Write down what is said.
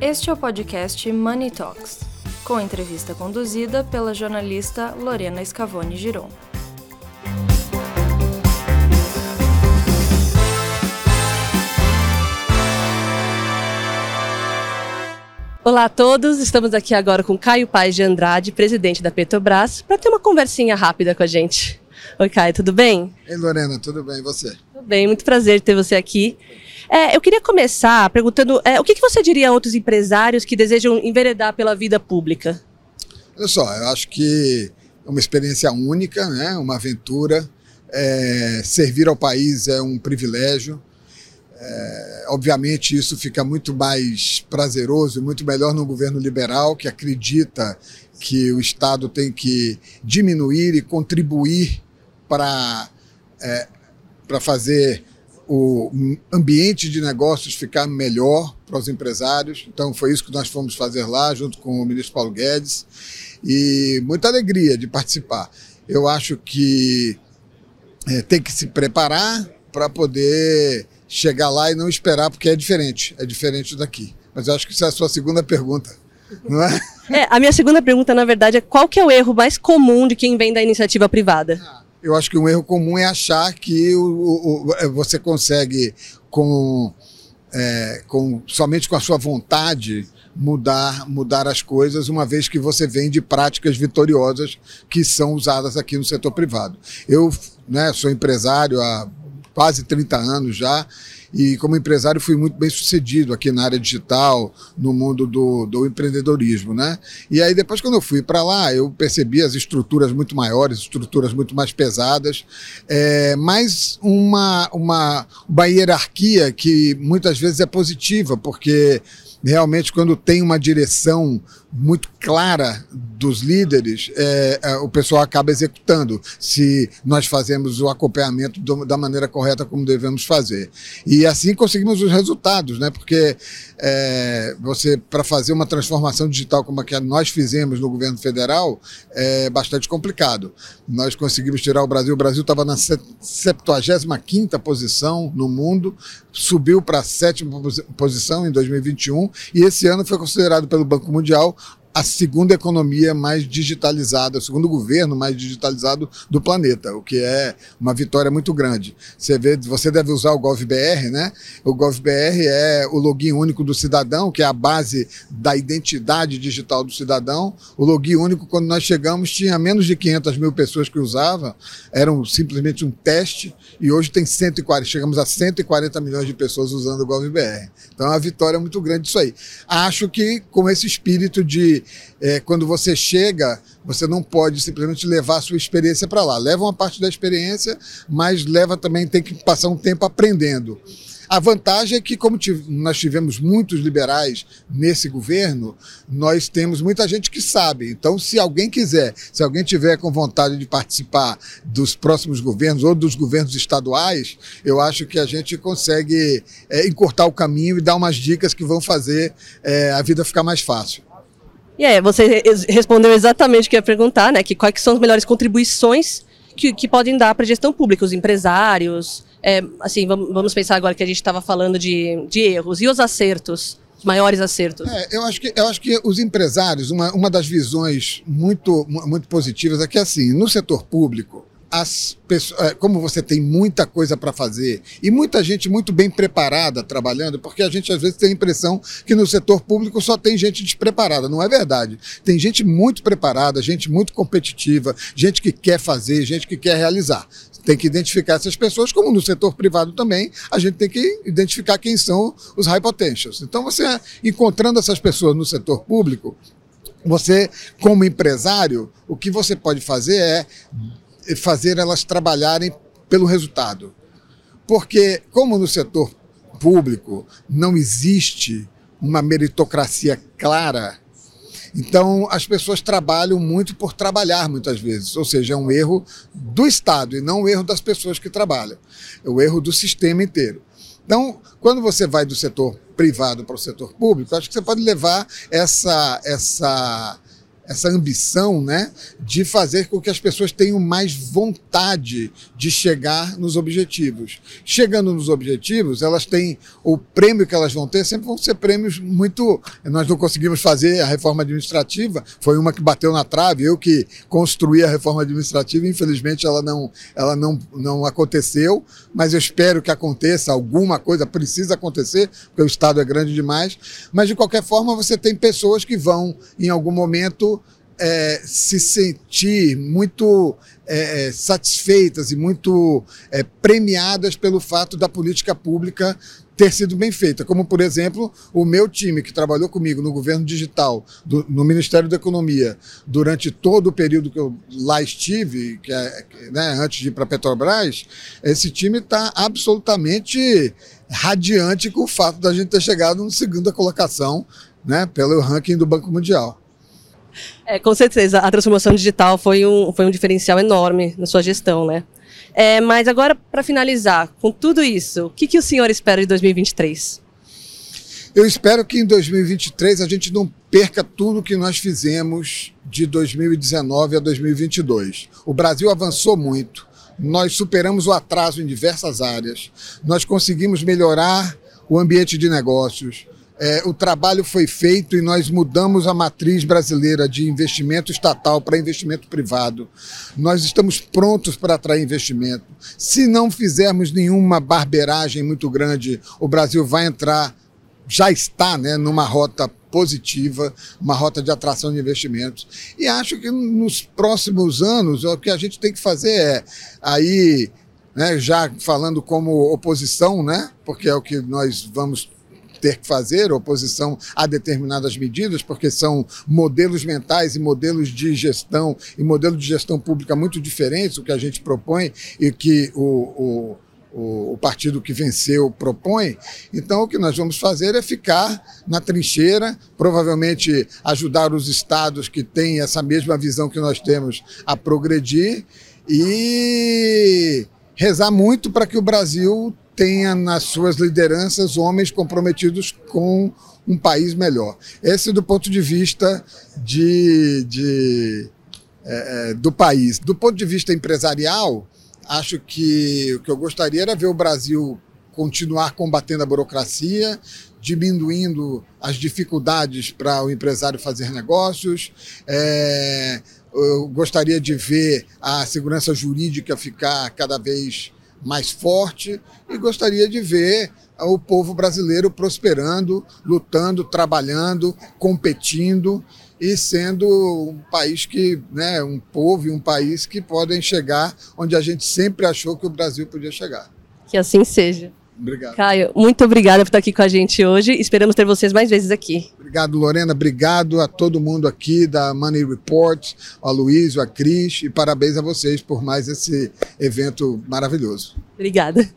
Este é o podcast Money Talks, com entrevista conduzida pela jornalista Lorena Scavone Giron. Olá a todos, estamos aqui agora com Caio Paes de Andrade, presidente da Petrobras, para ter uma conversinha rápida com a gente. Oi, Caio, tudo bem? Ei, Lorena, tudo bem, e você? Tudo bem, muito prazer ter você aqui. Eu queria começar perguntando, o que você diria a outros empresários que desejam enveredar pela vida pública? Olha só, eu acho que é uma experiência única, né? Uma aventura, servir ao país é um privilégio. Obviamente isso fica muito mais prazeroso e muito melhor no governo liberal, que acredita que o Estado tem que diminuir e contribuir para fazer o ambiente de negócios ficar melhor para os empresários. Então foi isso que nós fomos fazer lá, junto com o ministro Paulo Guedes, e muita alegria de participar. Eu acho que tem que se preparar para poder chegar lá e não esperar, porque é diferente daqui. Mas eu acho que isso é a sua segunda pergunta, não é? A minha segunda pergunta, na verdade, é qual que é o erro mais comum de quem vem da iniciativa privada? Eu acho que um erro comum é achar que você consegue, somente com a sua vontade, mudar as coisas, uma vez que você vem de práticas vitoriosas que são usadas aqui no setor privado. Eu, sou empresário há quase 30 anos já, e como empresário fui muito bem sucedido aqui na área digital, no mundo do empreendedorismo, né? E aí depois, quando eu fui para lá, eu percebi as estruturas muito maiores, estruturas muito mais pesadas, mas uma hierarquia que muitas vezes é positiva, porque realmente, quando tem uma direção muito clara dos líderes, o pessoal acaba executando, se nós fazemos o acompanhamento da maneira correta como devemos fazer. E assim conseguimos os resultados, né? Porque para fazer uma transformação digital como a que nós fizemos no governo federal, é bastante complicado. Nós conseguimos tirar o Brasil estava na 75ª posição no mundo, subiu para a 7ª posição em 2021, e esse ano foi considerado pelo Banco Mundial a segunda economia mais digitalizada, o segundo governo mais digitalizado do planeta, o que é uma vitória muito grande. Você deve usar o Gov.br, né? O Gov.br é o login único do cidadão, que é a base da identidade digital do cidadão. O login único, quando nós chegamos, tinha menos de 500 mil pessoas que usavam, era simplesmente um teste, e hoje tem 140, chegamos a 140 milhões de pessoas usando o Gov.br. Então é uma vitória muito grande isso aí. Acho que com esse espírito de quando você chega, você não pode simplesmente levar a sua experiência para lá. Leva uma parte da experiência, mas também tem que passar um tempo aprendendo. A vantagem é que, como nós tivemos muitos liberais nesse governo, nós temos muita gente que sabe. Então, se alguém tiver com vontade de participar dos próximos governos ou dos governos estaduais, eu acho que a gente consegue encurtar o caminho e dar umas dicas que vão fazer a vida ficar mais fácil. E você respondeu exatamente o que eu ia perguntar, né? Quais são as melhores contribuições que podem dar para a gestão pública, os empresários? Vamos pensar agora que a gente estava falando de erros e os acertos. Os maiores acertos. Eu acho que os empresários, uma das visões muito positivas é que, no setor público, as pessoas, como você tem muita coisa para fazer e muita gente muito bem preparada trabalhando, porque a gente às vezes tem a impressão que no setor público só tem gente despreparada. Não é verdade. Tem gente muito preparada, gente muito competitiva, gente que quer fazer, gente que quer realizar. Tem que identificar essas pessoas, como no setor privado também, a gente tem que identificar quem são os high potentials. Então, você encontrando essas pessoas no setor público, você, como empresário, o que você pode fazer é fazer elas trabalharem pelo resultado. Porque, como no setor público não existe uma meritocracia clara, então as pessoas trabalham muito por trabalhar muitas vezes, ou seja, é um erro do Estado e não um erro das pessoas que trabalham, é o erro do sistema inteiro. Então, quando você vai do setor privado para o setor público, acho que você pode levar essa essa ambição, né, de fazer com que as pessoas tenham mais vontade de chegar nos objetivos. Chegando nos objetivos, elas têm o prêmio que elas vão ter, sempre vão ser prêmios muito... Nós não conseguimos fazer a reforma administrativa, foi uma que bateu na trave, eu que construí a reforma administrativa, infelizmente ela não aconteceu, mas eu espero que aconteça alguma coisa, precisa acontecer, porque o Estado é grande demais, mas de qualquer forma você tem pessoas que vão, em algum momento, se sentir muito satisfeitas e muito premiadas pelo fato da política pública ter sido bem feita, como, por exemplo, o meu time que trabalhou comigo no governo digital, no Ministério da Economia, durante todo o período que eu lá estive, antes de ir para a Petrobras, esse time está absolutamente radiante com o fato da gente ter chegado na segunda colocação, né, pelo ranking do Banco Mundial. Com certeza, a transformação digital foi um diferencial enorme na sua gestão, né? Mas agora, para finalizar, com tudo isso, o que o senhor espera de 2023? Eu espero que em 2023 a gente não perca tudo que nós fizemos de 2019 a 2022. O Brasil avançou muito, nós superamos o atraso em diversas áreas, nós conseguimos melhorar o ambiente de negócios, o trabalho foi feito e nós mudamos a matriz brasileira de investimento estatal para investimento privado. Nós estamos prontos para atrair investimento. Se não fizermos nenhuma barbeiragem muito grande, o Brasil vai entrar, já está, né, numa rota positiva, uma rota de atração de investimentos. E acho que nos próximos anos o que a gente tem que fazer é aí, né, já falando como oposição, né, porque é o que nós vamos ter que fazer, oposição a determinadas medidas, porque são modelos mentais e modelos de gestão pública muito diferentes, o que a gente propõe e que o partido que venceu propõe. Então, o que nós vamos fazer é ficar na trincheira, provavelmente ajudar os estados que têm essa mesma visão que nós temos a progredir e rezar muito para que o Brasil tenha nas suas lideranças homens comprometidos com um país melhor. Esse do ponto de vista do país. Do ponto de vista empresarial, acho que o que eu gostaria era ver o Brasil continuar combatendo a burocracia, diminuindo as dificuldades para o empresário fazer negócios. Eu gostaria de ver a segurança jurídica ficar cada vez mais forte e gostaria de ver o povo brasileiro prosperando, lutando, trabalhando, competindo e sendo um país que, né, um povo e um país que podem chegar onde a gente sempre achou que o Brasil podia chegar. Que assim seja. Obrigado. Caio, muito obrigada por estar aqui com a gente hoje. Esperamos ter vocês mais vezes aqui. Obrigado, Lorena. Obrigado a todo mundo aqui da Money Report, ao Luiz, a Cris, e parabéns a vocês por mais esse evento maravilhoso. Obrigada.